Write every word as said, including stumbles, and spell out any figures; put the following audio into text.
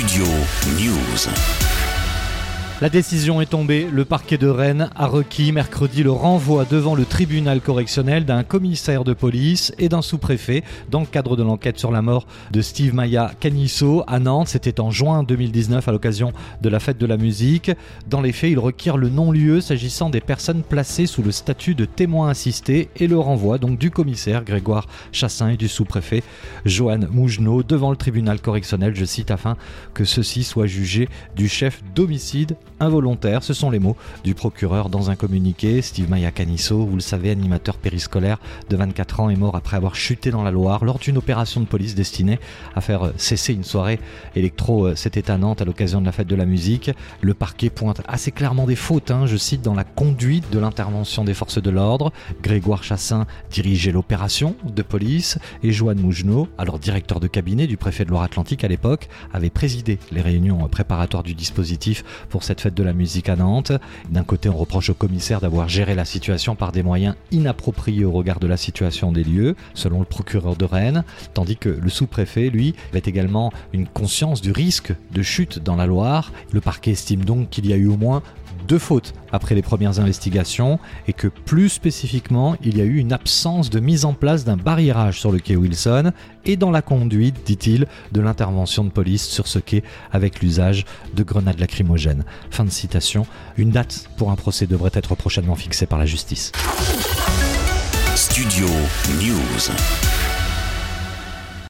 Studio News. La décision est tombée. Le parquet de Rennes a requis mercredi le renvoi devant le tribunal correctionnel d'un commissaire de police et d'un sous-préfet dans le cadre de l'enquête sur la mort de Steve Maia Caniço à Nantes. C'était en juin deux mille dix-neuf à l'occasion de la fête de la musique. Dans les faits, il requiert le non-lieu s'agissant des personnes placées sous le statut de témoin assisté et le renvoi donc du commissaire Grégoire Chassin et du sous-préfet Joanne Mougenot devant le tribunal correctionnel, je cite, afin que ceux-ci soient jugés du chef d'homicide involontaire. Ce sont les mots du procureur dans un communiqué. Steve Maia Caniço, vous le savez, animateur périscolaire de vingt-quatre ans, est mort après avoir chuté dans la Loire lors d'une opération de police destinée à faire cesser une soirée électro. C'était à Nantes à l'occasion de la fête de la musique. Le parquet pointe assez clairement des fautes, hein, je cite, dans la conduite de l'intervention des forces de l'ordre. Grégoire Chassin dirigeait l'opération de police et Joanne Mougenot, alors directeur de cabinet du préfet de Loire-Atlantique à l'époque, avait présidé les réunions préparatoires du dispositif pour cette fête de la musique à Nantes. D'un côté, on reproche au commissaire d'avoir géré la situation par des moyens inappropriés au regard de la situation des lieux, selon le procureur de Rennes, tandis que le sous-préfet, lui, avait également une conscience du risque de chute dans la Loire. Le parquet estime donc qu'il y a eu au moins deux fautes après les premières investigations et que plus spécifiquement, il y a eu une absence de mise en place d'un barriérage sur le quai Wilson et dans la conduite, dit-il, de l'intervention de police sur ce quai avec l'usage de grenades lacrymogènes. Fin de citation. Une date pour un procès devrait être prochainement fixée par la justice. Studio News.